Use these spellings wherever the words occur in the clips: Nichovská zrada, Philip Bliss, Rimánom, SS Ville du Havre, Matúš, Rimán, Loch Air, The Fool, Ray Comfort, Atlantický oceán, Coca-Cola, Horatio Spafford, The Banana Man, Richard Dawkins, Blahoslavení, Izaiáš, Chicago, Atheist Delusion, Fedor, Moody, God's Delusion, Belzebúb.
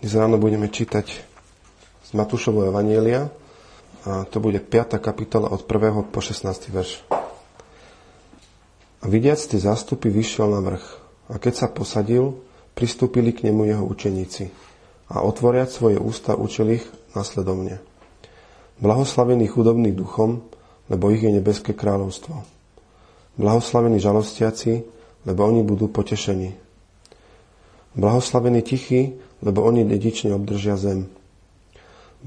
Dnes ráno budeme čítať z Matúšovo evanjelia a to bude 5. kapitola od 1. po 16. verš. A vidiac tie zástupy vyšiel na vrch a keď sa posadil, pristúpili k nemu jeho učeníci a otvoriac svoje ústa učil ich nasledovne. Blahoslavení chudobní duchom, lebo ich je nebeské kráľovstvo. Blahoslavení žalostiaci, lebo oni budú potešení. Blahoslavení tichí, lebo oni dedične obdržia zem.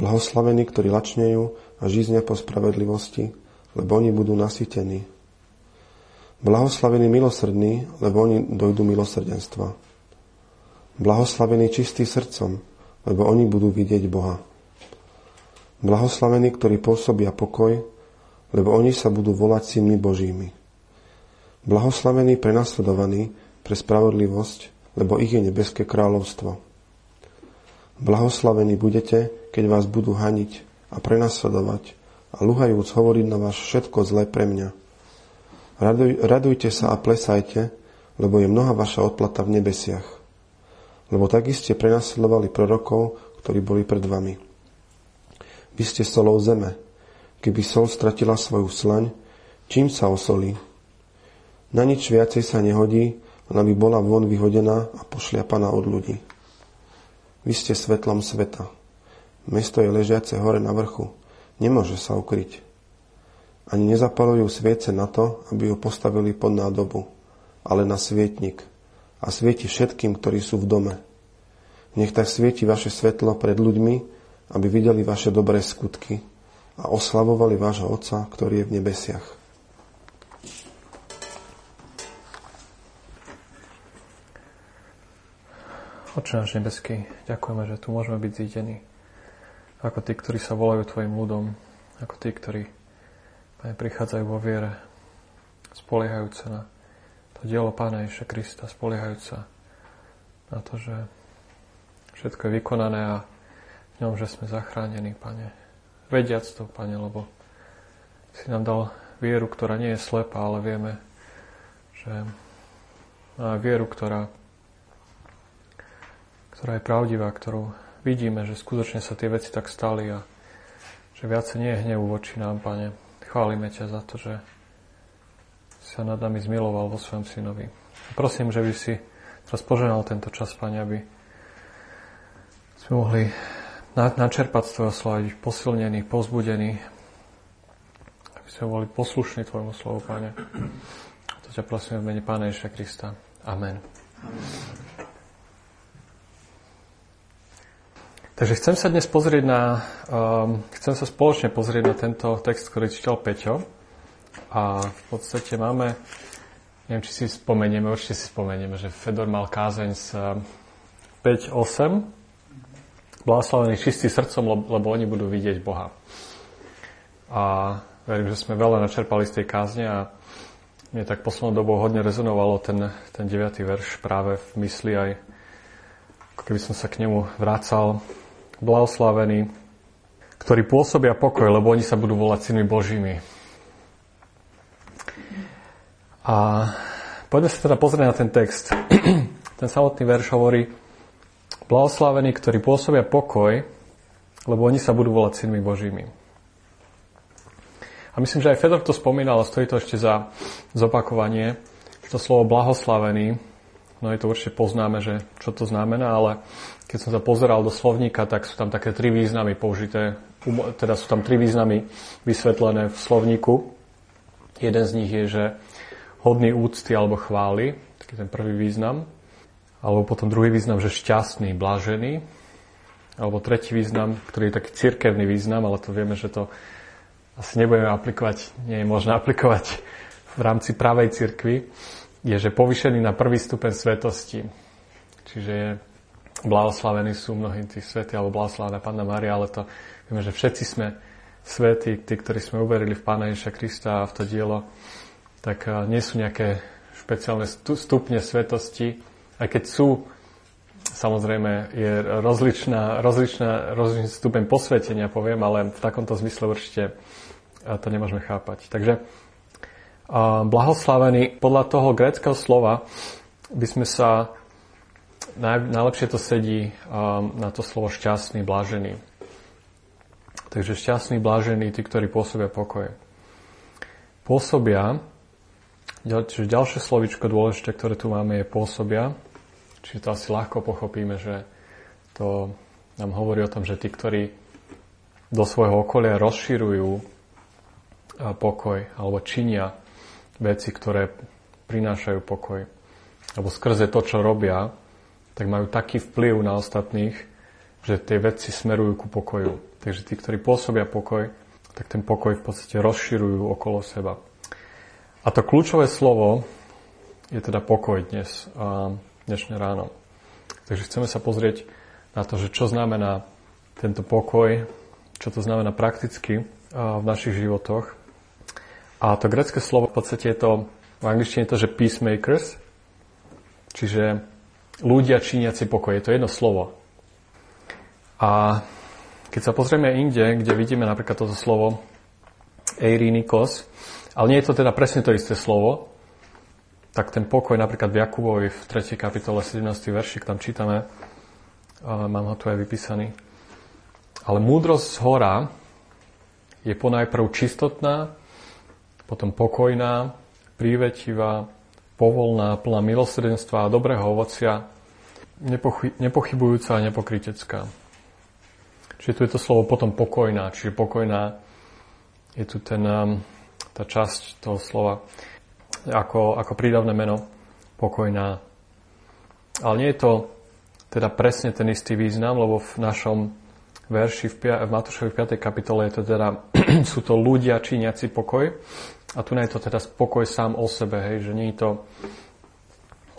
Blahoslavení, ktorí lačnejú a žíznia po spravedlivosti, lebo oni budú nasytení. Blahoslavení milosrdní, lebo oni dojdú milosrdenstva. Blahoslavení čistí srdcom, lebo oni budú vidieť Boha. Blahoslavení, ktorí pôsobia pokoj, lebo oni sa budú volať synmi Božími. Blahoslavení prenasledovaní pre spravodlivosť, lebo ich je nebeské kráľovstvo. Blahoslavení budete, keď vás budú haniť a prenasledovať a luhajúc hovoriť na vás všetko zlé pre mňa. Radujte sa a plesajte, lebo je mnoha vaša odplata v nebesiach. Lebo takiste prenasledovali prorokov, ktorí boli pred vami. Vy ste solou zeme. Keby sol stratila svoju slaň, čím sa osolí? Na nič viacej sa nehodí, ona by bola von vyhodená a pošliapaná od ľudí. Vy ste svetlom sveta. Mesto je ležiace hore na vrchu. Nemôže sa ukryť. Ani nezapalujú sviece na to, aby ju postavili pod nádobu, ale na svietnik. A svieti všetkým, ktorí sú v dome. Nech tak svieti vaše svetlo pred ľuďmi, aby videli vaše dobré skutky a oslavovali vášho Otca, ktorý je v nebesiach. Otče náš nebeský, ďakujeme, že tu môžeme byť zídení. Ako tí, ktorí sa volajú Tvojim ľudom. Ako tí, ktorí, Pane, prichádzajú vo viere, spoliehajúca na to dielo Pána Ježiša Krista, spoliehajúca na to, že všetko je vykonané a v ňom, že sme zachránení, Pane. Vediac to, Pane, lebo si nám dal vieru, ktorá nie je slepá, ale vieme, že má vieru, ktorá je pravdivá, ktorú vidíme, že skutočne sa tie veci tak stali a že viacej nie je hnevu voči nám, Pane. Chválime ťa za to, že sa nad nami zmiloval vo svojom synovi. A prosím, že by si teraz poženal tento čas, Pane, aby sme mohli načerpať z Tvojho slova, byť posilnení, povzbudení, aby sme boli poslušní Tvojmu slovu, Pane. A to ťa prosíme v mene Pána Ježiša Krista. Amen. Takže chcem sa dnes pozrieť na, spoločne pozrieť na tento text, ktorý čítal Peťo. A v podstate máme, neviem, či si spomenieme, určite si spomenieme, že Fedor mal kázeň z 5.8. Blahoslavení čistí srdcom, lebo oni budú vidieť Boha. A verím, že sme veľa načerpali z tej kázne a mne tak poslednou dobou hodne rezonovalo ten 9. verš práve v mysli aj, keby som sa k nemu vracal. Blahoslavení, ktorí pôsobia pokoj, lebo oni sa budú volať synmi Božími. A poďme sa teda pozrieť na ten text. Ten samotný verš hovorí: Blahoslavení, ktorí pôsobia pokoj, lebo oni sa budú volať synmi Božími. A myslím, že aj Fedor to spomínal, a stojí to ešte za zopakovanie. To slovo blahoslavení, no je to určite poznáme, že čo to znamená, ale keď som sa pozeral do slovníka, tak sú tam také tri významy použité, teda sú tam tri významy vysvetlené v slovníku. Jeden z nich je, že hodný úcty alebo chvály, taký ten prvý význam, alebo potom druhý význam, že šťastný, blážený, alebo tretí význam, ktorý je taký cirkevný význam, ale to vieme, že to asi nebudeme aplikovať, nie je možné aplikovať v rámci pravej cirkvi, je, že povýšený na prvý stupeň svetosti. Čiže je blahoslavení sú mnohí tí svätí, alebo blahoslavená Panna Mária, ale to vieme, že všetci sme svätí, tí, ktorí sme uverili v Pána Ježiša Krista a v to dielo, tak nie sú nejaké špeciálne stupne svetosti, aj keď sú, samozrejme, je rozličný stupeň posvetenia, poviem, ale v takomto zmysle určite to nemôžeme chápať. Takže blahoslavení podľa toho gréckeho slova by sme sa najlepšie to sedí na to slovo šťastný, blážený. Takže šťastný, blážený, tí, ktorí pôsobia pokoje. Pôsobia, čiže ďalšie slovíčko dôležité, ktoré tu máme, je pôsobia. Čiže to asi ľahko pochopíme, že to nám hovorí o tom, že tí, ktorí do svojho okolia rozširujú pokoj alebo činia veci, ktoré prinášajú pokoj, alebo skrze to, čo robia, tak majú taký vplyv na ostatných, že tie veci smerujú ku pokoju. Takže tí, ktorí pôsobia pokoj, tak ten pokoj v podstate rozširujú okolo seba. A to kľúčové slovo je teda pokoj dnes, dnešné ráno. Takže chceme sa pozrieť na to, že čo znamená tento pokoj, čo to znamená prakticky v našich životoch. A to grécke slovo v podstate je to, v angličtine je to, že peacemakers, čiže ľudia činiaci pokoj. Je to jedno slovo. A keď sa pozrieme inde, kde vidíme napríklad toto slovo eirínikos, ale nie je to teda presne to isté slovo, tak ten pokoj napríklad v Jakubovi v 3. kapitole 17. veršik, tam čítame, mám ho tu aj vypísaný, ale múdrosť z hora je ponajprv čistotná, potom pokojná, prívetivá, povolná, plná milosrdenstva a dobrého ovocia, nepochybujúca a nepokrytecká. Čiže tu je to slovo potom pokojná, čiže pokojná je tu tá časť toho slova ako prídavné meno pokojná. Ale nie je to teda presne ten istý význam, lebo v našom verši v Matúšovi 5. kapitole je to teda, sú to ľudia činiaci pokoj. A tu nie je to teda pokoj sám o sebe, hej, že nie je to,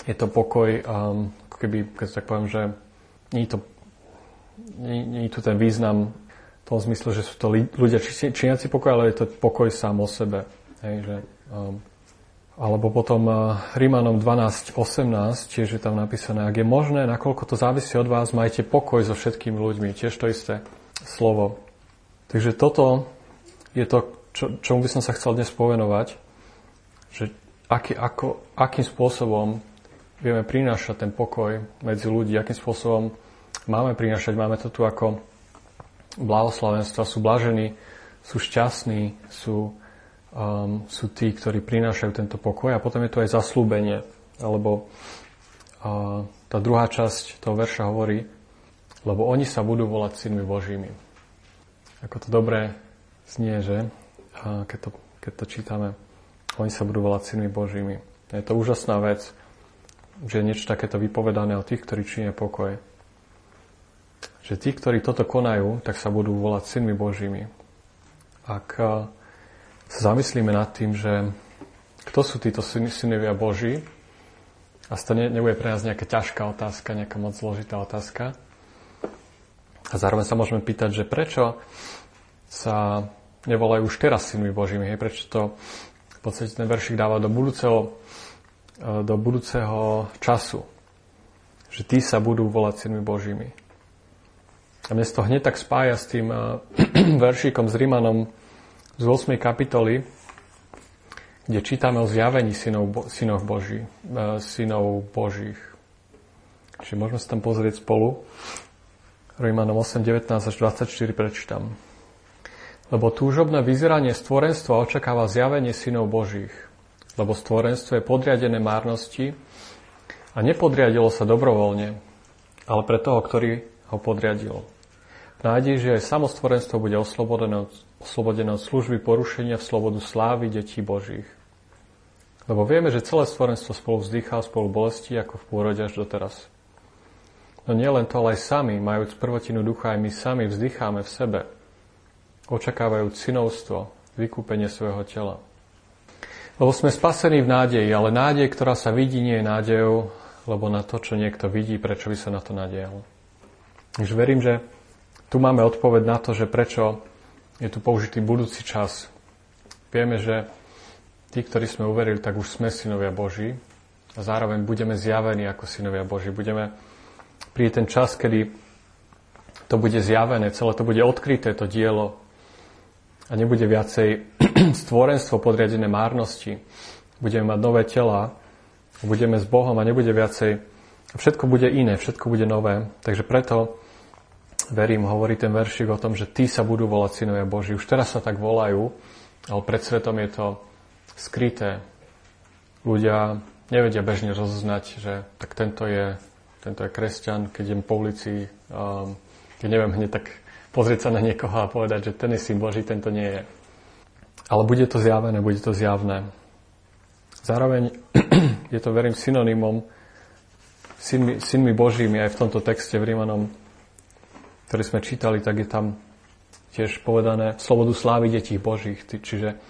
je to pokoj, keď tak poviem, že nie je to ten význam v tom zmysle, že sú to ľudia činiaci pokoj, ale je to pokoj sám o sebe. Hej, že, alebo potom Rimánom 12.18, tiež je tam napísané, ak je možné, nakoľko to závisí od vás, majte pokoj so všetkými ľuďmi, tiež to isté slovo. Takže toto je to, čomu by som sa chcel dnes povenovať, že akým spôsobom vieme prinášať ten pokoj medzi ľudí, akým spôsobom máme prinášať, máme to tu ako blahoslavenstva, sú blažení, sú šťastní, sú tí, ktorí prinášajú tento pokoj, a potom je tu aj zasľúbenie, alebo tá druhá časť toho verša hovorí, lebo oni sa budú volať synmi Božími. Ako to dobre znie, že? Keď to čítame, oni sa budú volať synmi Božími. Je to úžasná vec, že je niečo takéto vypovedané o tých, ktorí činia pokoj. Že tí, ktorí toto konajú, tak sa budú volať synmi Božími. Ak sa zamyslíme nad tým, že kto sú títo synovia Boží, a to nebude pre nás nejaká ťažká otázka, nejaká moc zložitá otázka. A zároveň sa môžeme pýtať, že prečo sa nevolajú už teraz synmi Božími. Hej, prečo to v podstate ten veršik dáva do budúceho času. Že tí sa budú volať synmi Božími. A mne to hneď tak spája s tým veršíkom s Rimanom z 8. kapitoly, kde čítame o zjavení synov Božích. Čiže môžeme sa tam pozrieť spolu. Rimanom 8.19-24 prečítam. Lebo túžobné vyzeranie stvorenstva očakáva zjavenie synov Božích. Lebo stvorenstvo je podriadené márnosti a nepodriadilo sa dobrovoľne, ale pre toho, ktorý ho podriadil. V nádeji, že aj samo stvorenstvo bude oslobodené od služby porušenia v slobodu slávy detí Božích. Lebo vieme, že celé stvorenstvo spolu vzdychá, spolu bolesti, ako v pôrode až doteraz. No nielen to, ale aj sami, majúc prvotinu ducha, aj my sami vzdycháme v sebe, očakávajú synovstvo, vykúpenie svojho tela. Lebo sme spasení v nádeji, ale nádej, ktorá sa vidí, nie je nádejou, lebo na to, čo niekto vidí, prečo by sa na to nádejal. Takže verím, že tu máme odpoveď na to, že prečo je tu použitý budúci čas. Vieme, že tí, ktorí sme uverili, tak už sme synovia Boží a zároveň budeme zjavení ako synovia Boží. Príde ten čas, kedy to bude zjavené, celé to bude odkryté, to dielo, a nebude viacej stvorenstvo podriadené márnosti. Budeme mať nové tela, budeme s Bohom a nebude viacej Všetko bude iné, všetko bude nové. Takže preto, verím, hovorí ten veršik o tom, že tí sa budú volať synovia Boží. Už teraz sa tak volajú, ale pred svetom je to skryté. Ľudia nevedia bežne rozoznať, že tak tento je kresťan, keď idem po ulici, keď neviem hneď tak pozrieť sa na niekoho a povedať, že ten je syn Boží, tento nie je. Ale bude to zjavené, bude to zjavné. Zároveň je to, verím, synonymom synmi Božími aj v tomto texte v Rimanom, ktorý sme čítali, tak je tam tiež povedané slobodu slávy detí Božích. Čiže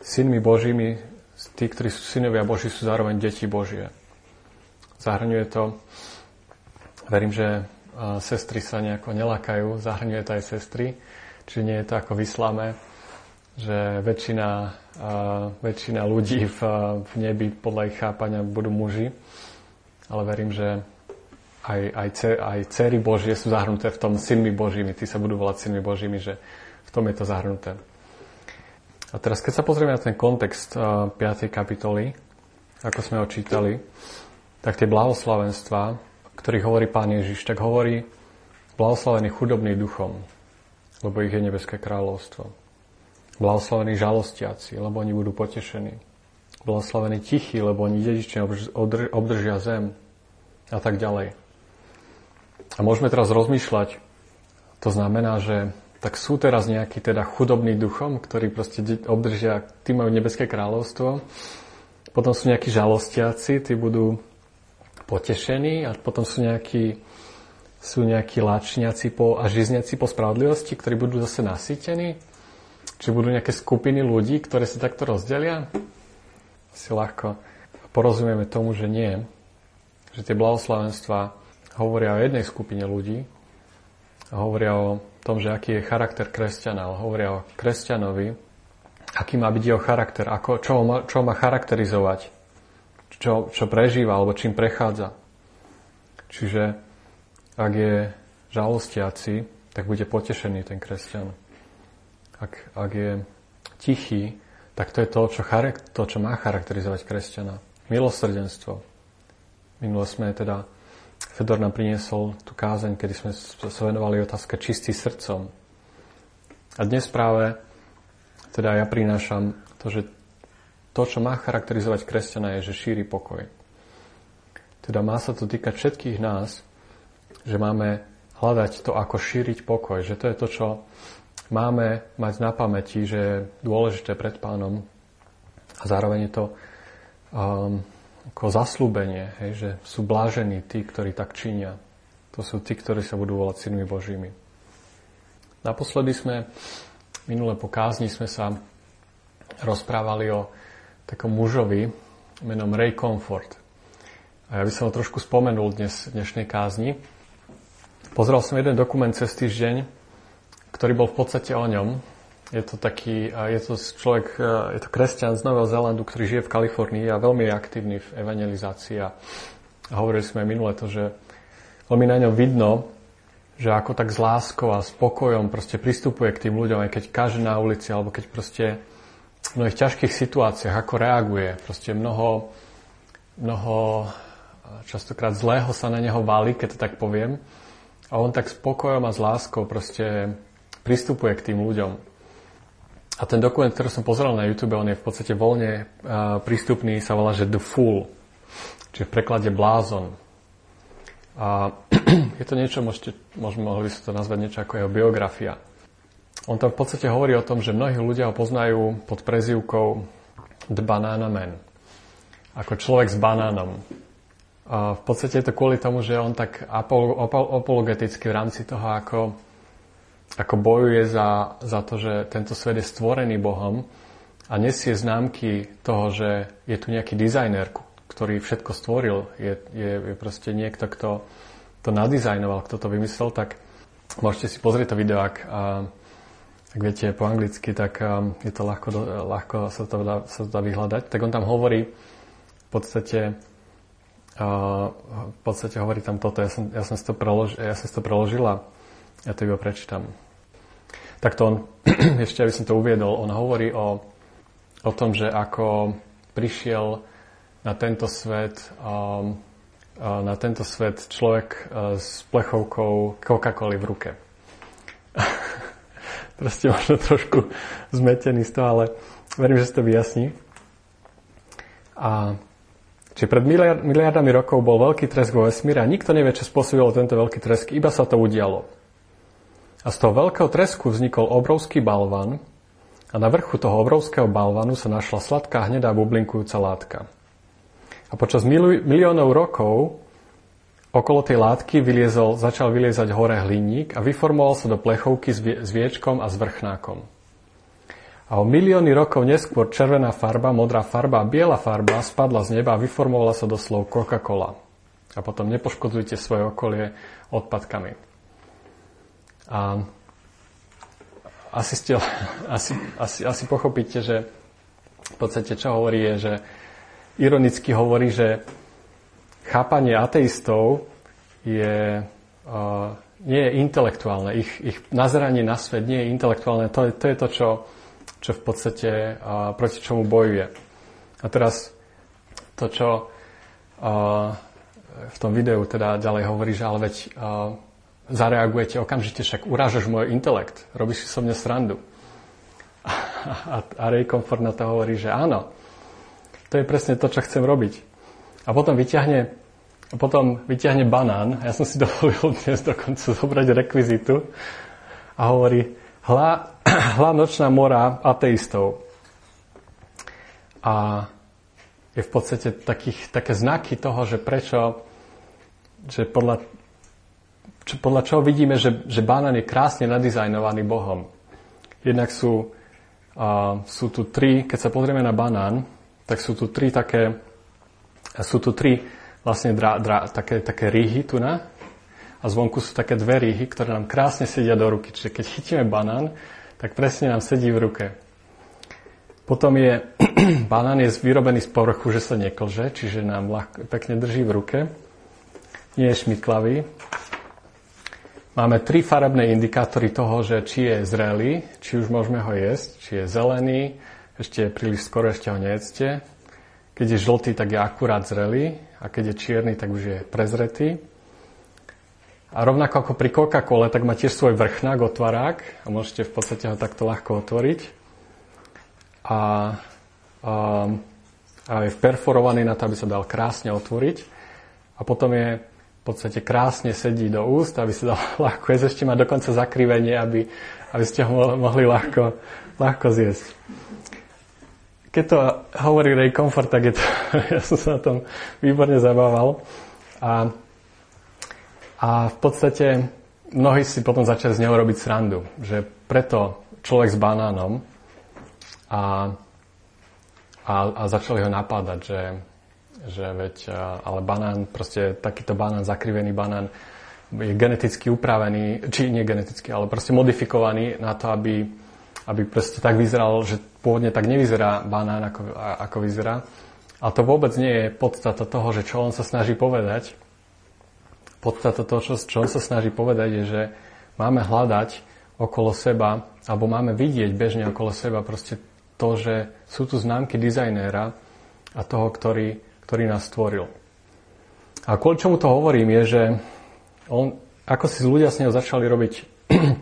synmi Božími, tí, ktorí sú synovia Boží, sú zároveň deti Božie. Zahrňuje to, verím, že sestry sa nejako nelákajú, zahrňuje to aj sestry, čiže nie je to ako v islame, že väčšina ľudí v nebi podľa ich chápania budú muži. Ale verím, že aj dcery Božie sú zahrnuté v tom synmi Božími. Tí sa budú volať synmi Božími, že v tom je to zahrnuté. A teraz, keď sa pozrieme na ten kontext 5. kapitoly, ako sme ho čítali, tak tie blahoslavenstvá, o ktorých hovorí Pán Ježiš, tak hovorí blahoslavení chudobní duchom, lebo ich je nebeské kráľovstvo. Blahoslavení žalostiaci, lebo oni budú potešení. Blahoslavení tichí, lebo oni dedične obdržia zem. A tak ďalej. A môžeme teraz rozmýšľať, to znamená, že tak sú teraz nejakí teda chudobní duchom, ktorí proste obdržia, tí majú nebeské kráľovstvo, potom sú nejakí žalostiaci, tí budú potešení a potom sú nejakí lačniaci a žizniaci po spravodlivosti, ktorí budú zase nasýtení, či budú nejaké skupiny ľudí, ktoré sa takto rozdelia, si ľahko porozumieme tomu, že nie. Že tie blahoslavenstvá hovoria o jednej skupine ľudí, hovoria o tom, že aký je charakter kresťana, hovoria o kresťanovi, aký má byť jeho charakter, čo má charakterizovať, čo prežíva alebo čím prechádza. Čiže ak je žalostiaci, tak bude potešený ten kresťan. Ak je tichý, tak to je to, čo má charakterizovať kresťana. Milosrdenstvo. Minule sme teda, Fedor nám priniesol tú kázeň, kedy sme sa venovali otázke čistý srdcom. A dnes práve teda ja prinášam to, že to, čo má charakterizovať kresťana, je, že šíri pokoj. Teda má sa to týkať všetkých nás, že máme hľadať to, ako šíriť pokoj. Že to je to, čo máme mať na pamäti, že je dôležité pred Pánom. A zároveň je to ako zasľúbenie, hej, že sú blážení tí, ktorí tak činia. To sú tí, ktorí sa budú volať synmi Božími. Naposledy minule po kázni sme sa rozprávali o takom mužovi menom Ray Comfort. A ja by som ho trošku spomenul v dnešnej kázni. Pozrel som jeden dokument cez týždeň, ktorý bol v podstate o ňom. Je to kresťan z Nového Zélandu, ktorý žije v Kalifornii a veľmi je aktívny v evangelizácii. A hovorili sme minule to, že veľmi na ňom vidno, že ako tak s láskou a spokojom proste pristupuje k tým ľuďom, aj keď každý na ulici, alebo keď proste v mnohých ťažkých situáciách, ako reaguje. Proste mnoho častokrát zlého sa na neho valí, keď to tak poviem. A on tak spokojom a s láskou proste pristupuje k tým ľuďom. A ten dokument, ktorý som pozeral na YouTube, on je v podstate voľne prístupný, sa volá, že The Fool, čiže v preklade blázon. A je to niečo, mohli by sa to nazvať niečo ako jeho biografia. On tam v podstate hovorí o tom, že mnohí ľudia ho poznajú pod prezývkou The Banana Man, ako človek s banánom. A v podstate je to kvôli tomu, že on tak apologeticky v rámci toho, ako bojuje za to, že tento svet je stvorený Bohom a nesie známky toho, že je tu nejaký dizajner, ktorý všetko stvoril, je proste niekto, kto to nadizajnoval, kto to vymyslel, tak môžete si pozrieť to video, ak viete po anglicky, tak je to ľahko sa to dá vyhľadať. Tak on tam hovorí v podstate hovorí tam toto, ja som si to preložila. Ja to iba prečítam. Takto on, ešte aby som to uviedol, on hovorí o tom, že ako prišiel na tento svet na tento svet človek s plechovkou Coca-Coly v ruke. Teraz ste možno trošku zmetený z toho, ale verím, že si to vyjasní. A čiže pred miliardami rokov bol veľký tresk vo vesmíre a nikto nevie, čo spôsobilo tento veľký tresk, iba sa to udialo. A z toho veľkého tresku vznikol obrovský balvan a na vrchu toho obrovského balvanu sa našla sladká hnedá bublinkujúca látka. A počas miliónov rokov okolo tej látky začal vyliezať hore hliník a vyformoval sa do plechovky s viečkom a s vrchnákom. A o milióny rokov neskôr červená farba, modrá farba a biela farba spadla z neba a vyformovala sa do slov Coca-Cola. A potom nepoškodzujte svoje okolie odpadkami. A asi pochopíte, že v podstate čo hovorí je, že ironicky hovorí, že chápanie ateistov nie je intelektuálne. Ich nazeranie na svet nie je intelektuálne. To je to, čo v podstate proti čomu bojuje. A teraz to, čo v tom videu teda ďalej hovorí, že ale veď... zareagujete okamžite, však urážaš môj intelekt, robíš si so mne srandu. A Ray Comfort na to hovorí, že áno, to je presne to, čo chcem robiť. A potom vyťahne banán, ja som si dovolil dnes dokonca zobrať rekvizitu a hovorí, hla nočná mora ateistov. A je v podstate také znaky toho, že prečo, že podľa čoho vidíme, že banán je krásne nadizajnovaný Bohom. Jednak sú tu tri, keď sa pozrieme na banán, tak sú tu tri vlastne také rýhy tu na a zvonku sú také dve rýhy, ktoré nám krásne sedia do ruky. Čiže keď chytíme banán, tak presne nám sedí v ruke. Potom banán je vyrobený z povrchu, že sa neklže, čiže nám pekne drží v ruke. Nie je šmyklavý. Máme tri farebné indikátory toho, že či je zrelý, či už môžeme ho jesť, či je zelený, ešte je príliš skoro, ešte ho nejedzte. Keď je žltý, tak je akurát zrelý a keď je čierny, tak už je prezretý. A rovnako ako pri Coca-Cole, tak má tiež svoj vrchnák, otvárák a môžete v podstate ho takto ľahko otvoriť. A je perforovaný na to, aby sa dal krásne otvoriť. A potom v podstate krásne sedí do úst, aby sa dal ľahko jesť, ešte má dokonca zakrivenie, aby ste ho mohli ľahko zjesť. Keď to hovorí Ray Comfort, tak ja som sa na tom výborne zabával. A v podstate mnohí si potom začali z neho robiť srandu, že preto človek s banánom a začali ho napádať, že veď, ale banán, proste takýto banán, zakrivený banán je geneticky upravený, či nie geneticky, ale proste modifikovaný na to, aby proste tak vyzeral, že pôvodne tak nevyzerá banán, ako vyzerá. A to vôbec nie je podstata toho, že čo on sa snaží povedať. Podstata toho, čo on sa snaží povedať, je, že máme hľadať okolo seba, alebo máme vidieť bežne okolo seba proste to, že sú tu známky dizajnéra a toho, ktorý nás stvoril. A kvôli čomu to hovorím je, že on, ako si ľudia s neho začali robiť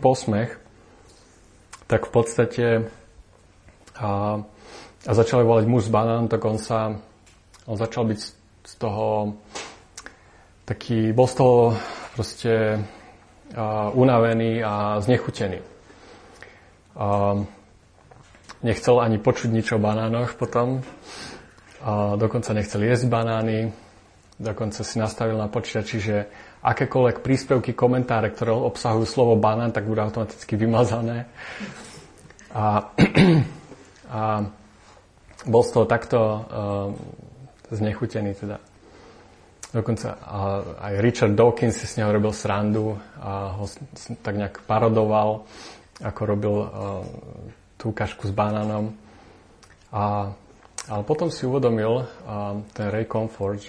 posmech, tak v podstate a začali volať muž s banánom, tak on začal byť z toho taký, bol z toho proste unavený a znechutený. Nechcel ani počuť nič o banánoch potom. A dokonca nechcel jesť banány, dokonca si nastavil na počítači, že akékoľvek príspevky, komentáre, ktoré obsahujú slovo banán, tak budú automaticky vymazané. A bol z toho takto znechutený teda. Dokonca aj Richard Dawkins si s neho robil srandu a ho tak nejak parodoval, ako robil tú kašku s banánom. Ale potom si uvedomil ten Ray Comfort,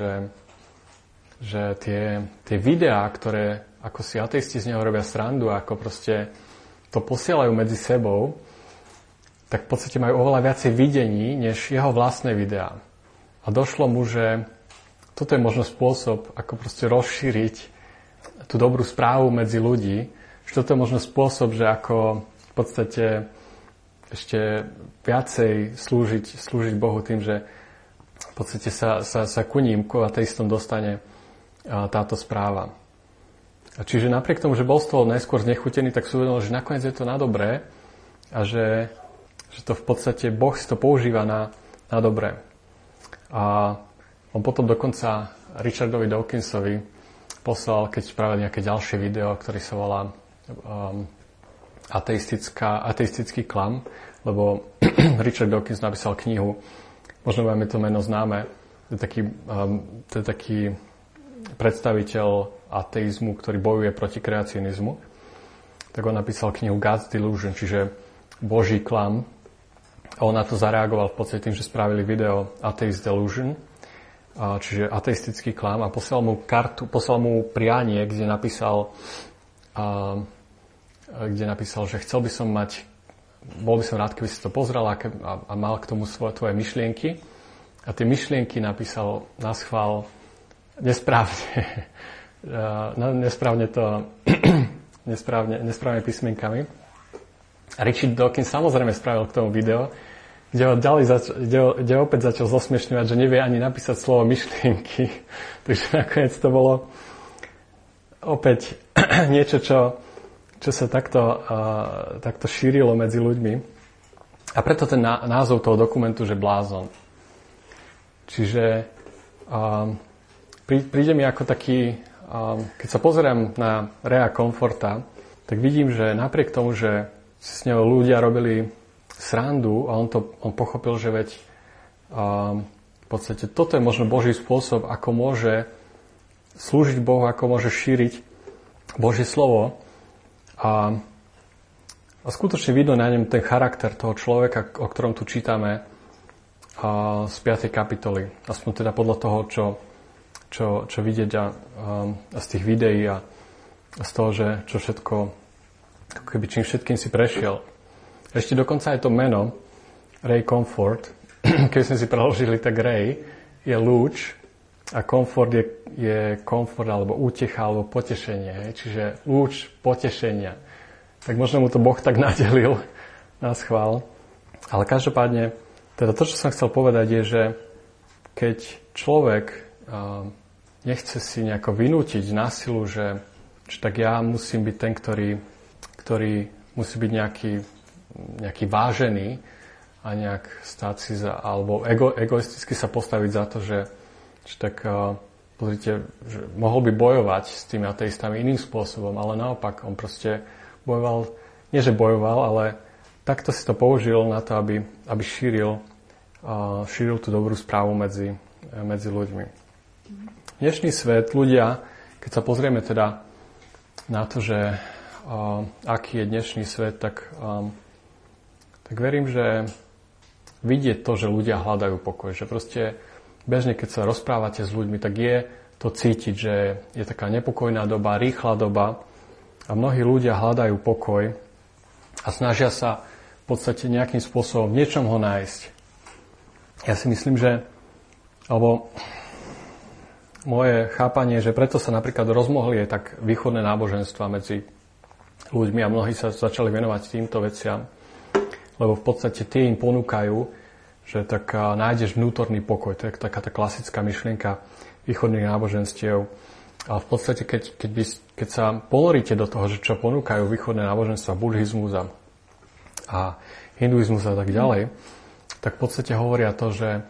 že tie videá, ktoré ako si ateisti z neho robia srandu a ako proste to posielajú medzi sebou, tak v podstate majú oveľa viacej videní než jeho vlastné videá. A došlo mu, že to toto je možno spôsob, ako proste rozšíriť tú dobrú správu medzi ľudí, že toto je možno spôsob, že ako v podstate ešte viacej slúžiť Bohu tým, že v podstate sa ku ním, ku ateistom dostane táto správa. Čiže napriek tomu, že bol z toho najskôr znechutený, tak si uvedomil, že nakoniec je to na dobré a že to v podstate Boh si to používa na dobré. A on potom dokonca Richardovi Dawkinsovi poslal, keď spravil nejaké ďalšie video, ktorý sa volá ateistický klam, lebo Richard Dawkins napísal knihu, možno vám je to meno známe, to je taký predstaviteľ ateizmu, ktorý bojuje proti kreacionizmu, tak on napísal knihu God's Delusion, čiže Boží klam. A on na to zareagoval v podstate tým, že spravili video Atheist Delusion, čiže ateistický klam, a poslal mu prianie, kde napísal, že bol by som rád, keby si to pozrel a mal k tomu tvoje myšlienky. A tie myšlienky napísal naschvál nesprávne. Nesprávne písmenkami. Richard Dawkins samozrejme spravil k tomu video, kde opäť začal zosmiešňovať, že nevie ani napísať slovo myšlienky. Takže nakoniec to bolo opäť niečo, čo sa takto šírilo medzi ľuďmi. A preto ten názov toho dokumentu, že blázon. Čiže príde mi ako taký... Keď sa pozerám na Raya Comforta, tak vidím, že napriek tomu, že si s ňou ľudia robili srandu a on pochopil, že veď v podstate toto je možno Boží spôsob, ako môže slúžiť Bohu, ako môže šíriť Božie slovo, a skutočne vidno na ňom ten charakter toho človeka, o ktorom tu čítame z 5. kapitoly, aspoň teda podľa toho, čo vidieť a z tých videí a z toho, že čo všetko, keby čím všetkým si prešiel. Ešte dokonca aj to meno Ray Comfort, keby sme si preložili, tak Ray je lúč a Comfort je komfort alebo útecha alebo potešenie, hej? Čiže lúč potešenia. Tak možno mu to Boh tak nadelil na schvál. Ale každopádne, teda to, čo som chcel povedať, je, že keď človek nechce si nejako vynútiť na silu, že tak ja musím byť ten, ktorý musí byť nejaký vážený a nejak stáť si alebo egoisticky sa postaviť za to, že tak pozrite, že mohol by bojovať s tými ateistami iným spôsobom, ale naopak on proste bojoval, ale takto si to použil na to, aby šíril tú dobrú správu medzi ľuďmi. Dnešný svet, ľudia, keď sa pozrieme teda na to, že aký je dnešný svet, tak verím, že vidieť to, že ľudia hľadajú pokoj. Že proste bežne, keď sa rozprávate s ľuďmi, tak je to cítiť, že je taká nepokojná doba, rýchla doba a mnohí ľudia hľadajú pokoj a snažia sa v podstate nejakým spôsobom v niečom ho nájsť. Ja si myslím, že moje chápanie, že preto sa napríklad rozmohli aj tak východné náboženstva medzi ľuďmi a mnohí sa začali venovať týmto veciam, lebo v podstate tie im ponúkajú, že tak nájdeš vnútorný pokoj. To je taká tá klasická myšlienka východných náboženstiev. A v podstate, keď sa ponoríte do toho, že čo ponúkajú východné náboženstva, buddhizmus a hinduizmus a tak ďalej, tak v podstate hovoria to, že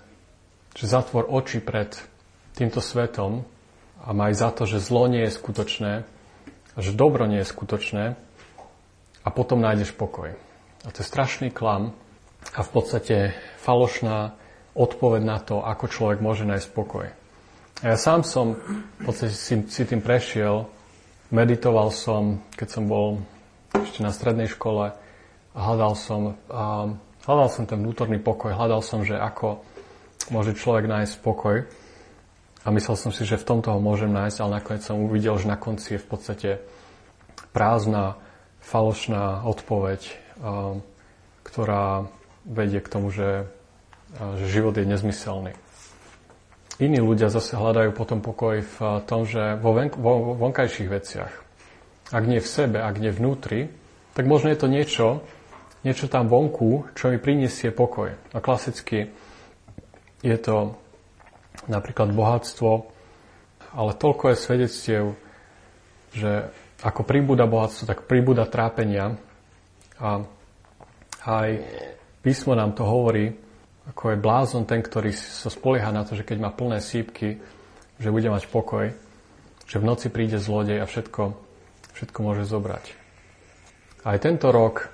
zatvor oči pred týmto svetom a maj za to, že zlo nie je skutočné a že dobro nie je skutočné a potom nájdeš pokoj. A to je strašný klam a v podstate falošná odpoveď na to, ako človek môže nájsť pokoj. A ja sám som v podstate si tým prešiel, meditoval som, keď som bol ešte na strednej škole a hľadal som ten vnútorný pokoj, hľadal som, že ako môže človek nájsť pokoj. A myslel som si, že v tomto ho môžem nájsť, ale nakoniec som uvidel, že na konci je v podstate prázdna, falošná odpoveď, ktorá vedie k tomu, že život je nezmyselný. Iní ľudia zase hľadajú potom pokoj v tom, že vo vonkajších veciach. Ak nie v sebe, ak nie vnútri, tak možno je to niečo tam vonku, čo mi prinesie pokoj. A klasicky je to napríklad bohatstvo, ale toľko je svedectiev, že ako pribúda bohatstvo, tak pribúda trápenia. A aj písmo nám to hovorí, ako je blázon ten, ktorý sa spolieha na to, že keď má plné sýpky, že bude mať pokoj, že v noci príde zlodej a všetko môže zobrať. Aj tento rok,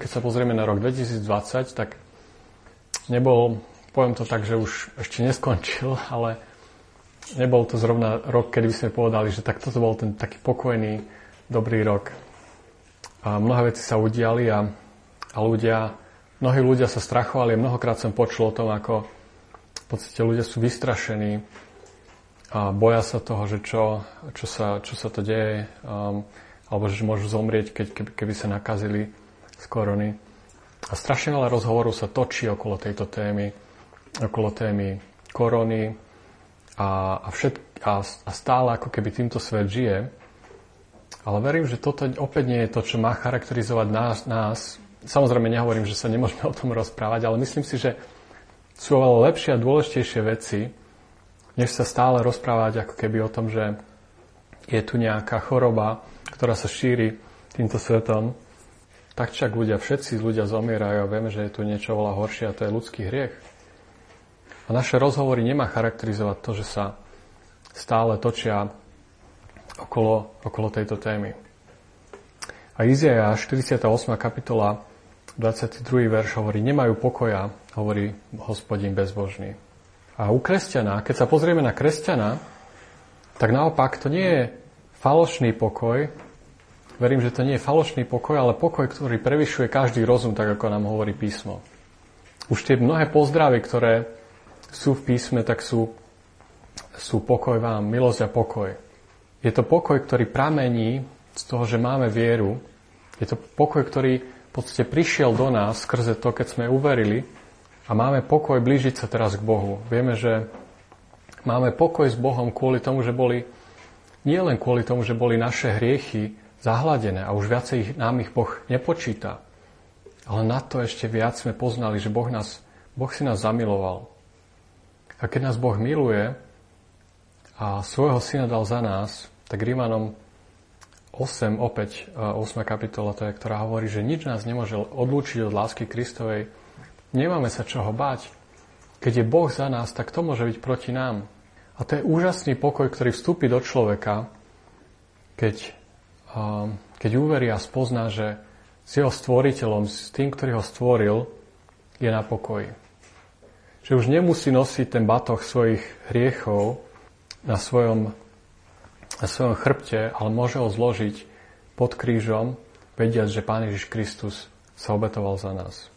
keď sa pozrieme na rok 2020, tak nebol, poviem to tak, že už ešte neskončil, ale nebol to zrovna rok, kedy by sme povedali, že tak toto bol ten taký pokojný, dobrý rok. A mnohé veci sa udiali a mnohí ľudia sa strachovali, mnohokrát som počul o tom, ako v podstate ľudia sú vystrašení a boja sa toho, že čo sa to deje, alebo že môžu zomrieť, keby sa nakazili z korony. A strašne veľa rozhovorov sa točí okolo tejto témy, okolo témy korony a stále ako keby týmto svet žije. Ale verím, že toto opäť nie je to, čo má charakterizovať nás. Samozrejme, nehovorím, že sa nemôžeme o tom rozprávať, ale myslím si, že sú oveľa lepšie a dôležitejšie veci, než sa stále rozprávať ako keby o tom, že je tu nejaká choroba, ktorá sa šíri týmto svetom. Tak čak všetci ľudia zomierajú a vieme, že je tu niečo oveľa horšie a to je ľudský hriech. A naše rozhovory nemá charakterizovať to, že sa stále točia okolo tejto témy. A Izaiáš 48. kapitola 22. verš hovorí, nemajú pokoja, hovorí Hospodin bezbožný. A u kresťana, keď sa pozrieme na kresťana, tak naopak to nie je falošný pokoj. Verím, že to nie je falošný pokoj, ale pokoj, ktorý prevyšuje každý rozum, tak ako nám hovorí písmo. Už tie mnohé pozdravy, ktoré sú v písme, tak sú pokoj vám, milosť a pokoj. Je to pokoj, ktorý pramení z toho, že máme vieru. Je to pokoj, ktorý v podstate prišiel do nás skrze to, keď sme uverili a máme pokoj blížiť sa teraz k Bohu. Vieme, že máme pokoj s Bohom kvôli tomu, že nielen kvôli tomu, že boli naše hriechy zahladené a už viacej nám ich Boh nepočíta. Ale na to ešte viac sme poznali, že Boh si nás zamiloval. A keď nás Boh miluje a svojho syna dal za nás, tak Rimánom 8, opäť 8. kapitola, to je, ktorá hovorí, že nič nás nemôže odlúčiť od lásky Kristovej. Nemáme sa čoho báť. Keď je Boh za nás, tak to môže byť proti nám. A to je úžasný pokoj, ktorý vstúpi do človeka, keď uverí a spozná, že s jeho stvoriteľom, s tým, ktorý ho stvoril, je na pokoji. Že už nemusí nosiť ten batoh svojich hriechov na svojom chrbte, ale môže ho zložiť pod krížom, vediac, že Pán Ježiš Kristus sa obetoval za nás.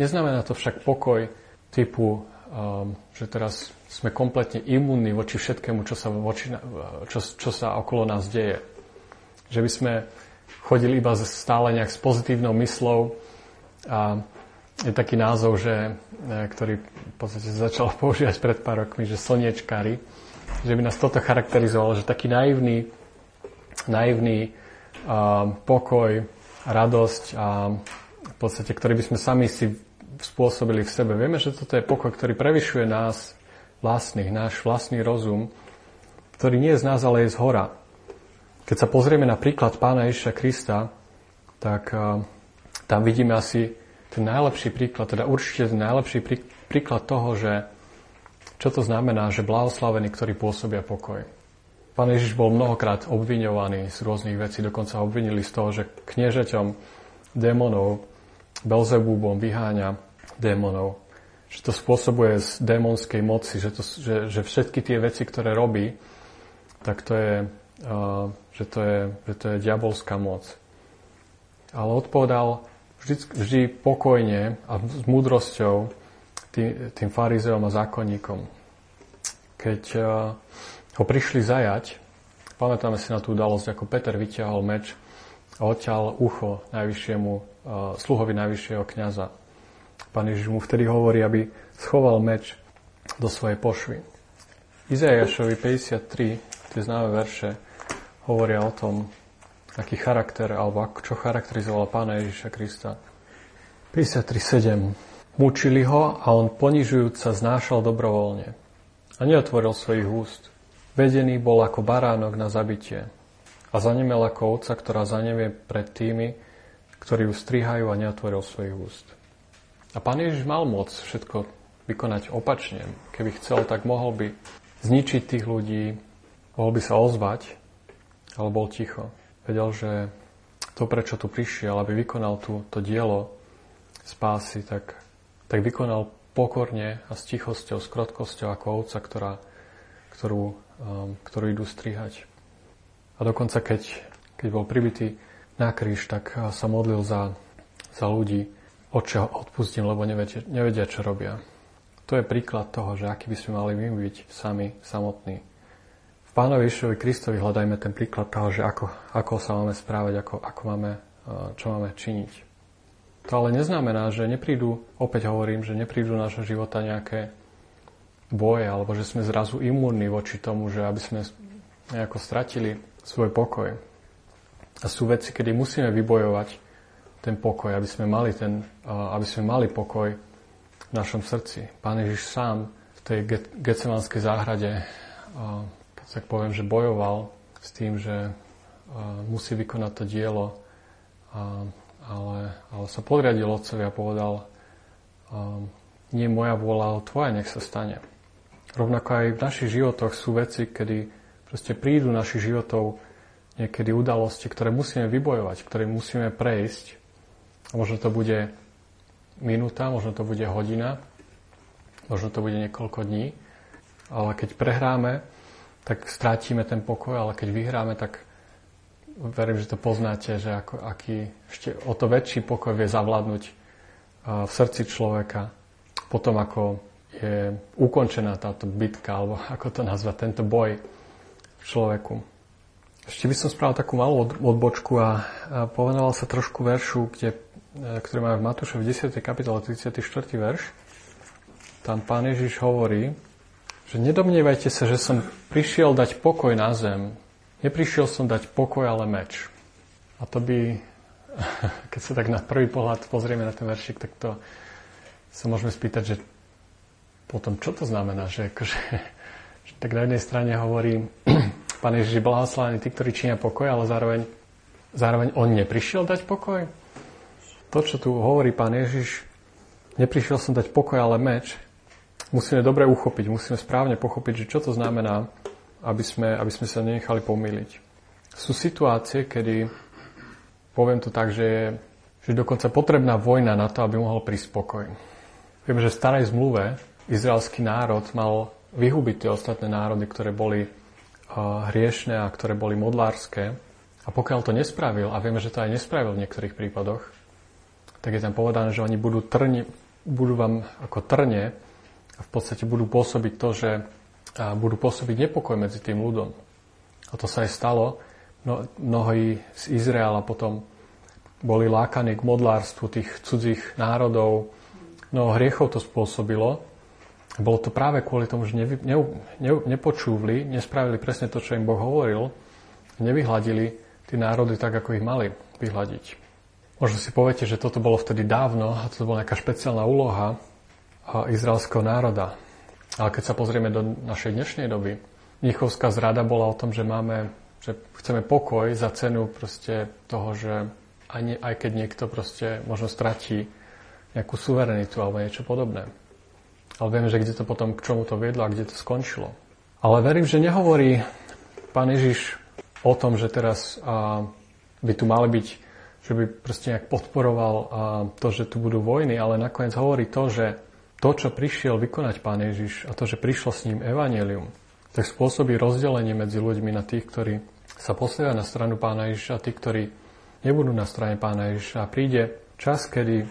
Neznamená to však pokoj typu, že teraz sme kompletne imunní voči všetkému, čo sa okolo nás deje. Že by sme chodili iba stále nejak s pozitívnou myslou a je taký názov, ktorý v podstate začal používať pred pár rokmi, že slniečkári, že by nás toto charakterizovalo, že taký naivný pokoj, radosť a v podstate, ktorý by sme sami si spôsobili v sebe. Vieme, že toto je pokoj, ktorý prevyšuje nás vlastných, náš vlastný rozum, ktorý nie je z nás, ale je z hora. Keď sa pozrieme na príklad Pána Ježiša Krista, tak tam vidíme asi ten najlepší príklad, teda určite ten najlepší príklad toho, že čo to znamená, že blahoslavení, ktorí pôsobia pokoj. Pán Ježiš bol mnohokrát obviňovaný z rôznych vecí, dokonca obvinili z toho, že kniežaťom démonov, Belzebúbom vyháňa démonov, že to spôsobuje z démonskej moci, že všetky tie veci, ktoré robí, tak to je diabolská moc. Ale odpovedal vždy pokojne a s múdrosťou tým farizeom a zákonníkom. Keď ho prišli zajať, pamätáme si na tú udalosť, ako Peter vyťahol meč a odťal ucho sluhovi najvyššieho kňaza. Pán Ježiš mu vtedy hovorí, aby schoval meč do svojej pošvy. Izaiášovi 53, tie známe verše, hovoria o tom, aký charakter, alebo čo charakterizoval Pána Ježiša Krista. 53.7. Mučili ho a on ponižujúc sa znášal dobrovoľne a neotvoril svojich úst. Vedený bol ako baránok na zabitie a zanimel ako ovca, ktorá zanevie pred tými, ktorí ju strihajú, a neotvoril svojich úst. A Pán Ježiš mal moc všetko vykonať opačne. Keby chcel, tak mohol by zničiť tých ľudí, mohol by sa ozvať, ale bol ticho. Vedel, že to, prečo tu prišiel, aby vykonal to dielo spásy, tak vykonal pokorne a s tichosťou, s krotkosťou ako ovca, ktorú idú strihať. A dokonca, keď bol pribitý na kríž, tak sa modlil za ľudí. Otče, odpustím, lebo nevedia, čo robia. To je príklad toho, že aký by sme mali my byť sami, samotní. V Pánovi Ježišovi Kristovi hľadajme ten príklad toho, že ako sa máme správať, čo máme činiť. To ale neznamená, že neprídu do nášho života nejaké boje, alebo že sme zrazu imúrni voči tomu, že aby sme nejako stratili svoj pokoj. A sú veci, kedy musíme vybojovať ten pokoj, aby sme mali pokoj v našom srdci. Pán Ježiš sám v tej getsemanskej záhrade, tak poviem, že bojoval s tým, že musí vykonať to dielo, ale sa podriadil otcovi a povedal, nie moja vôľa, ale tvoja nech sa stane. Rovnako aj v našich životoch sú veci, kedy proste prídu našich životov niekedy udalosti, ktoré musíme vybojovať, ktoré musíme prejsť. A možno to bude minúta, možno to bude hodina, možno to bude niekoľko dní, ale keď prehráme, tak strátime ten pokoj, ale keď vyhráme, tak verím, že to poznáte, že aký ešte o to väčší pokoj vie zavládnuť v srdci človeka potom, ako je ukončená táto bitka, alebo ako to nazvať, tento boj v človeku. Ešte by som spravil takú malú odbočku a povenoval sa trošku veršu, ktorý máme v Matúšovi 10. kapitole 34. verš. Tam Pán Ježiš hovorí, že nedomnievajte sa, že som prišiel dať pokoj na zem. Neprišiel som dať pokoj, ale meč. A to by, keď sa tak na prvý pohľad pozrieme na ten veršik, tak to sa môžeme spýtať, že potom čo to znamená? Že tak na jednej strane hovorí Pán Ježiš, blahoslavený tí, ktorí činia pokoj, ale zároveň on neprišiel dať pokoj. To, čo tu hovorí Pán Ježiš, neprišiel som dať pokoj, ale meč, musíme dobre uchopiť, musíme správne pochopiť, že čo to znamená, aby sme sa nenechali pomýliť. Sú situácie, kedy, poviem to tak, že dokonca potrebná vojna na to, aby mohol prísť pokoj. Vieme, že v starej zmluve izraelský národ mal vyhubiť tie ostatné národy, ktoré boli hriešne a ktoré boli modlárske. A pokiaľ to nespravil, a vieme, že to aj nespravil v niektorých prípadoch, tak je tam povedané, že oni budú vám ako trne a v podstate budú pôsobiť nepokoj medzi tým ľudom. A to sa aj stalo. Mnohí z Izraela potom boli lákaní k modlárstvu tých cudzích národov. Mnoho hriechov to spôsobilo. Bolo to práve kvôli tomu, že nepočúvli, nespravili presne to, čo im Boh hovoril. Nevyhladili tí národy tak, ako ich mali vyhľadiť. Možno si poviete, že toto bolo vtedy dávno a to bola nejaká špeciálna úloha izraelského národa. Ale keď sa pozrieme do našej dnešnej doby, Nichovská zrada bola o tom, že chceme pokoj za cenu proste toho, že aj keď niekto proste možno stratí nejakú suverenitu alebo niečo podobné. Ale vieme, že kde to potom, k čomu to viedlo a kde to skončilo. Ale verím, že nehovorí Pán Ježiš o tom, že teraz by tu mali byť, že by proste nejak podporoval to, že tu budú vojny, ale nakoniec hovorí to, že to, čo prišiel vykonať Pán Ježiš a to, že prišlo s ním evanjelium, tak spôsobí rozdelenie medzi ľuďmi na tých, ktorí sa postavia na stranu Pána Ježiša a tí, ktorí nebudú na strane Pána Ježiša. A príde čas, kedy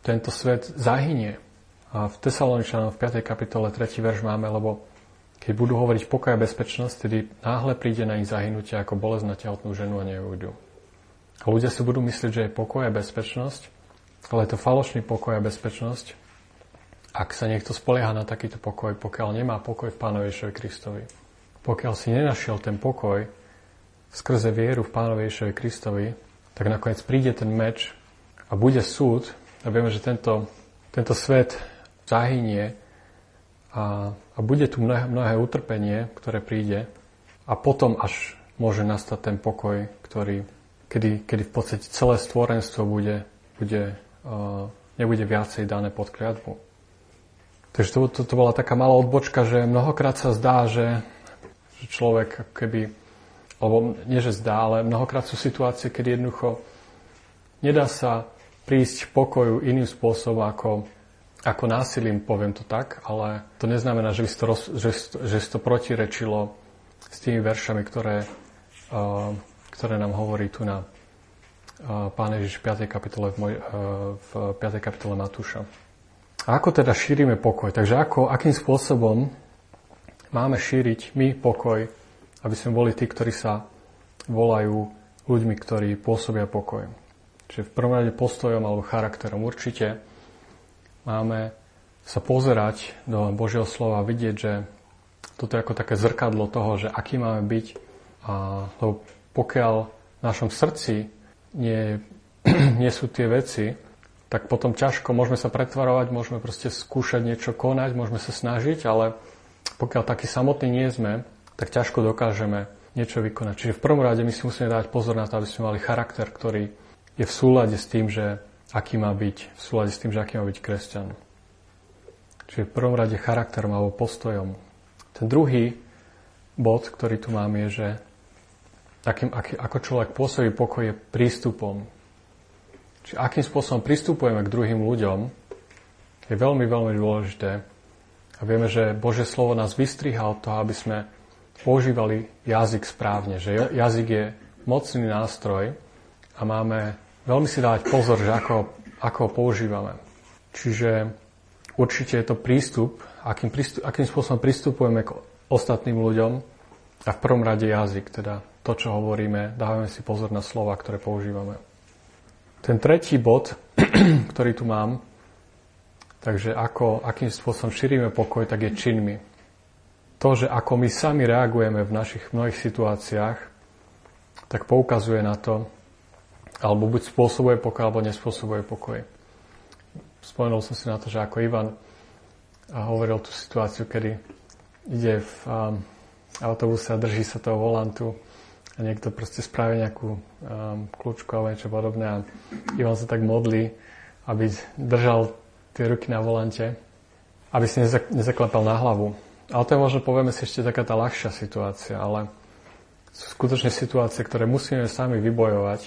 tento svet zahynie. A v Tesaloničanom v 5. kapitole 3. verš máme, lebo keď budú hovoriť pokoj a bezpečnosť, tedy náhle príde na ich zahynutie ako bolesť na tehotnú ženu a neujdu. A ľudia si budú myslieť, že je pokoj a bezpečnosť, ale je to falošný pokoj a bezpečnosť. A Ak sa niekto spolieha na takýto pokoj, pokiaľ nemá pokoj v Pánovi Ježišovi Kristovi, pokiaľ si nenašiel ten pokoj skrze vieru v Pánovi Ježišovi Kristovi, tak nakoniec príde ten meč a bude súd a vieme, že tento svet zahynie a bude tu mnohé utrpenie, ktoré príde a potom až môže nastať ten pokoj, kedy v podstate celé stvorenstvo nebude viacej dané pod kľatbu. Takže to bola taká malá odbočka, že mnohokrát sa zdá, že človek keby, alebo nie že zdá, ale mnohokrát sú situácie, kedy jednoducho nedá sa prísť k pokoju iným spôsobom ako násilím, poviem to tak, ale to neznamená, že si to protirečilo s tými veršami, ktoré nám hovorí tu na Pán Ježiš v 5. kapitole Matúša. A ako teda šírime pokoj? Takže akým spôsobom máme šíriť my pokoj, aby sme boli tí, ktorí sa volajú ľuďmi, ktorí pôsobia pokoj? Čiže v prvom rade postojom alebo charakterom. Určite máme sa pozerať do Božieho slova a vidieť, že toto je ako také zrkadlo toho, že aký máme byť. Lebo pokiaľ v našom srdci nie sú tie veci, tak potom ťažko môžeme sa pretvarovať, môžeme proste skúšať niečo konať, môžeme sa snažiť, ale pokiaľ taký samotný nie sme, tak ťažko dokážeme niečo vykonať. Čiže v prvom rade my si musíme dávať pozor na to, aby sme mali charakter, ktorý je v súlade s tým, že aký má byť, kresťan. Čiže v prvom rade charakterom alebo postojom. Ten druhý bod, ktorý tu mám, je, že ako človek pôsobí pokoj je prístupom. Čiže akým spôsobom pristupujeme k druhým ľuďom je veľmi, veľmi dôležité. A vieme, že Božie slovo nás vystriha od toho, aby sme používali jazyk správne. Že jazyk je mocný nástroj a máme veľmi si dávať pozor, že ako ho používame. Čiže určite je to prístup, akým spôsobom pristupujeme k ostatným ľuďom a v prvom rade jazyk, teda to, čo hovoríme, dávame si pozor na slova, ktoré používame. Ten tretí bod, ktorý tu mám, takže akým spôsobom šírime pokoj, tak je činmi. To, že ako my sami reagujeme v našich mnohých situáciách, tak poukazuje na to, alebo buď spôsobuje pokoj, alebo nespôsobuje pokoj. Spomenul som si na to, že ako Ivan hovoril tú situáciu, kedy ide v autobuse a drží sa toho volantu a niekto proste spraví nejakú kľúčku alebo niečo podobné a Ivan sa tak modlí, aby držal tie ruky na volante, aby si nezaklepal na hlavu. Ale to je možno, povieme si, ešte taká tá ľahšia situácia, ale sú skutočne situácie, ktoré musíme sami vybojovať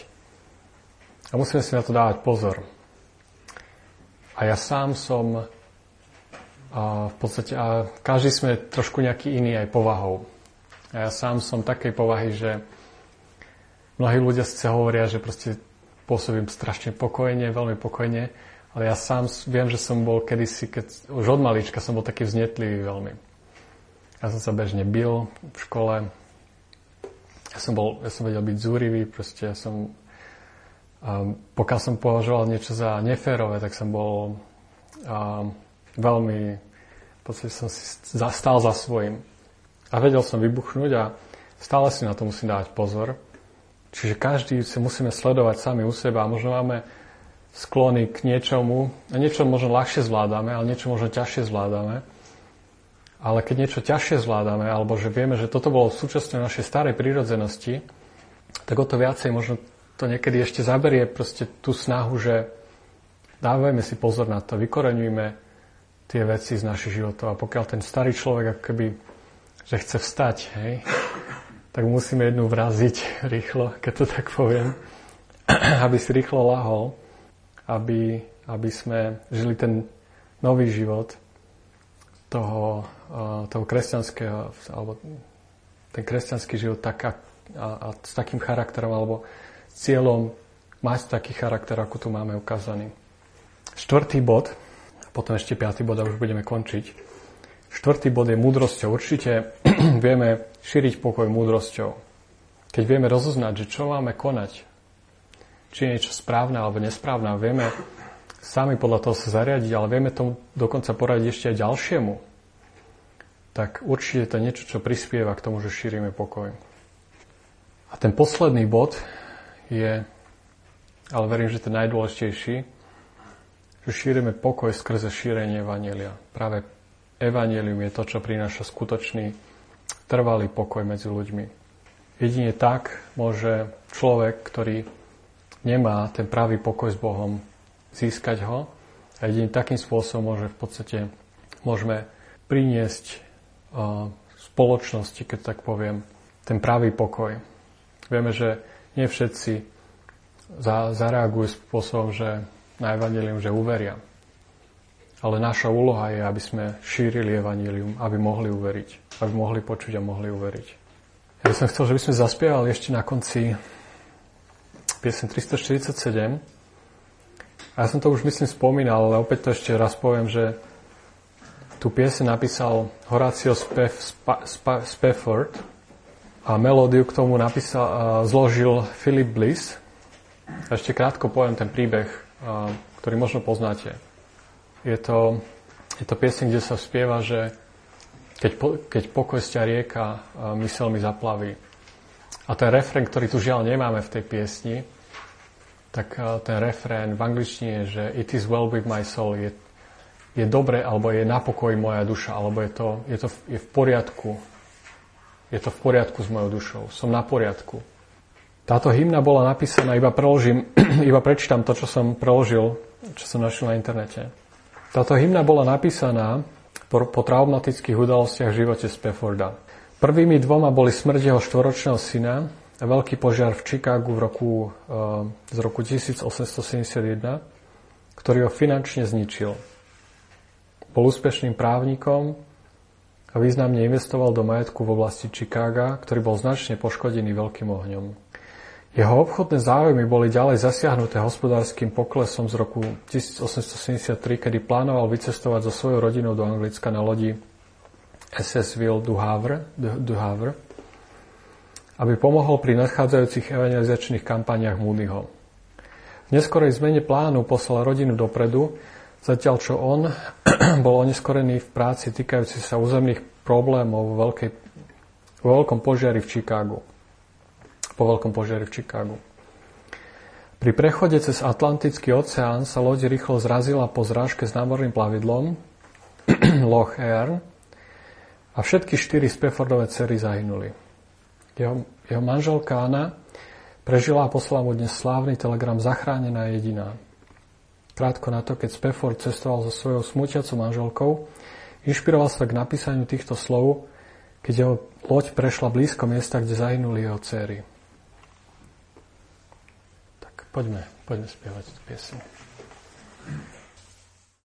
a musíme si na to dávať pozor. A ja sám som v podstate, a každý sme trošku nejaký iný aj povahou. A ja sám som takej povahy, že mnohí ľudia si hovoria, že proste pôsobím strašne pokojne, veľmi pokojne, ale ja sám viem, že som bol kedysi, keď už od malička som bol taký vznetlivý veľmi. Ja som sa bežne bil v škole, ja som vedel byť zúrivý, proste pokiaľ som považoval niečo za neférové, tak som bol veľmi, v podstate som si stál za svojím. A vedel som vybuchnúť a stále si na to musím dávať pozor. Čiže každý si musíme sledovať sami u seba. Možno máme sklony k niečomu. Niečo možno ľahšie zvládame, ale niečo možno ťažšie zvládame. Ale keď niečo ťažšie zvládame, alebo že vieme, že toto bolo súčasťou našej starej prírodzenosti, tak o to viacej možno to niekedy ešte zaberie proste tú snahu, že dávajme si pozor na to, vykoreňujme tie veci z našich životov. A pokiaľ ten starý človek ako keby, že chce vstať, hej, tak musíme jednu vraziť rýchlo, keď to tak poviem, aby si rýchlo lahol, aby sme žili ten nový život toho kresťanského, alebo ten kresťanský život a s takým charakterom, alebo s cieľom mať taký charakter, ako tu máme ukázaný. Štvrtý bod, potom ešte piatý bod a už budeme končiť. Štvrtý bod je múdrosťou. Určite vieme šíriť pokoj múdrosťou. Keď vieme rozoznať, že čo máme konať, či je niečo správne alebo nesprávne, vieme sami podľa toho sa zariadiť, ale vieme tomu dokonca poradiť ešte aj ďalšiemu, tak určite to je niečo, čo prispieva k tomu, že šírime pokoj. A ten posledný bod je, ale verím, že to je najdôležitejší, že šírime pokoj skrze šírenie evanjelia. Práve evanjelium je to, čo prináša skutočný trvalý pokoj medzi ľuďmi. Jedine tak môže človek, ktorý nemá ten pravý pokoj s Bohom, získať ho, a jedine takým spôsobom môžeme priniesť spoločnosti, keď tak poviem, ten pravý pokoj. Vieme, že nie všetci zareagujú spôsobom, že na evanjelium, že uveria. Ale naša úloha je, aby sme šírili evanjelium, aby mohli uveriť. Aby mohli počuť a mohli uveriť. Ja by som chcel, že by sme zaspievali ešte na konci piesen 347. A ja som to už, myslím, spomínal, ale opäť to ešte raz poviem, že tú piesen napísal Horatio Spafford, a melódiu k tomu zložil Philip Bliss. A ešte krátko poviem ten príbeh, ktorý možno poznáte. Je to pieseň, kde sa spieva, že keď pokoj sťa rieka, myseľ mi zaplaví. A ten refrén, ktorý tu žiaľ nemáme v tej piesni, tak ten refrén v angličtine je, že it is well with my soul, je dobre, alebo je na pokoji moja duša, alebo je v poriadku. Je to v poriadku s mojou dušou. Som na poriadku. Táto hymna bola napísaná, iba prečítam to, čo som preložil, čo som našiel na internete. Táto hymna bola napísaná po traumatických udalostiach v živote Spafforda. Prvými dvoma boli smrť jeho 4-ročného syna a veľký požiar v Chicagu z roku 1871, ktorý ho finančne zničil. Bol úspešným právnikom a významne investoval do majetku v oblasti Chicaga, ktorý bol značne poškodený veľkým ohňom. Jeho obchodné záujmy boli ďalej zasiahnuté hospodárskym poklesom z roku 1873, kedy plánoval vycestovať so svojou rodinou do Anglicka na lodi SS Ville du Havre, aby pomohol pri nadchádzajúcich evangelizačných kampaniách Moodyho. V neskorej zmene plánu poslal rodinu dopredu, zatiaľ čo on bol oneskorený v práci týkajúci sa územných problémov po veľkom požiari v Chicagu. Pri prechode cez Atlantický oceán sa loď rýchlo zrazila po zrážke s námorným plavidlom Loch Air a všetky 4 Spaffordove dcery zahynuli. Jeho manželka Anna prežila a poslala mu dnes slávny telegram Zachránená jediná. Krátko na to, keď Spafford cestoval so svojou smútiacou manželkou, inšpiroval sa k napísaniu týchto slov, keď jeho loď prešla blízko miesta, kde zahynuli jeho dcery. Tak poďme spievať tú pieseň.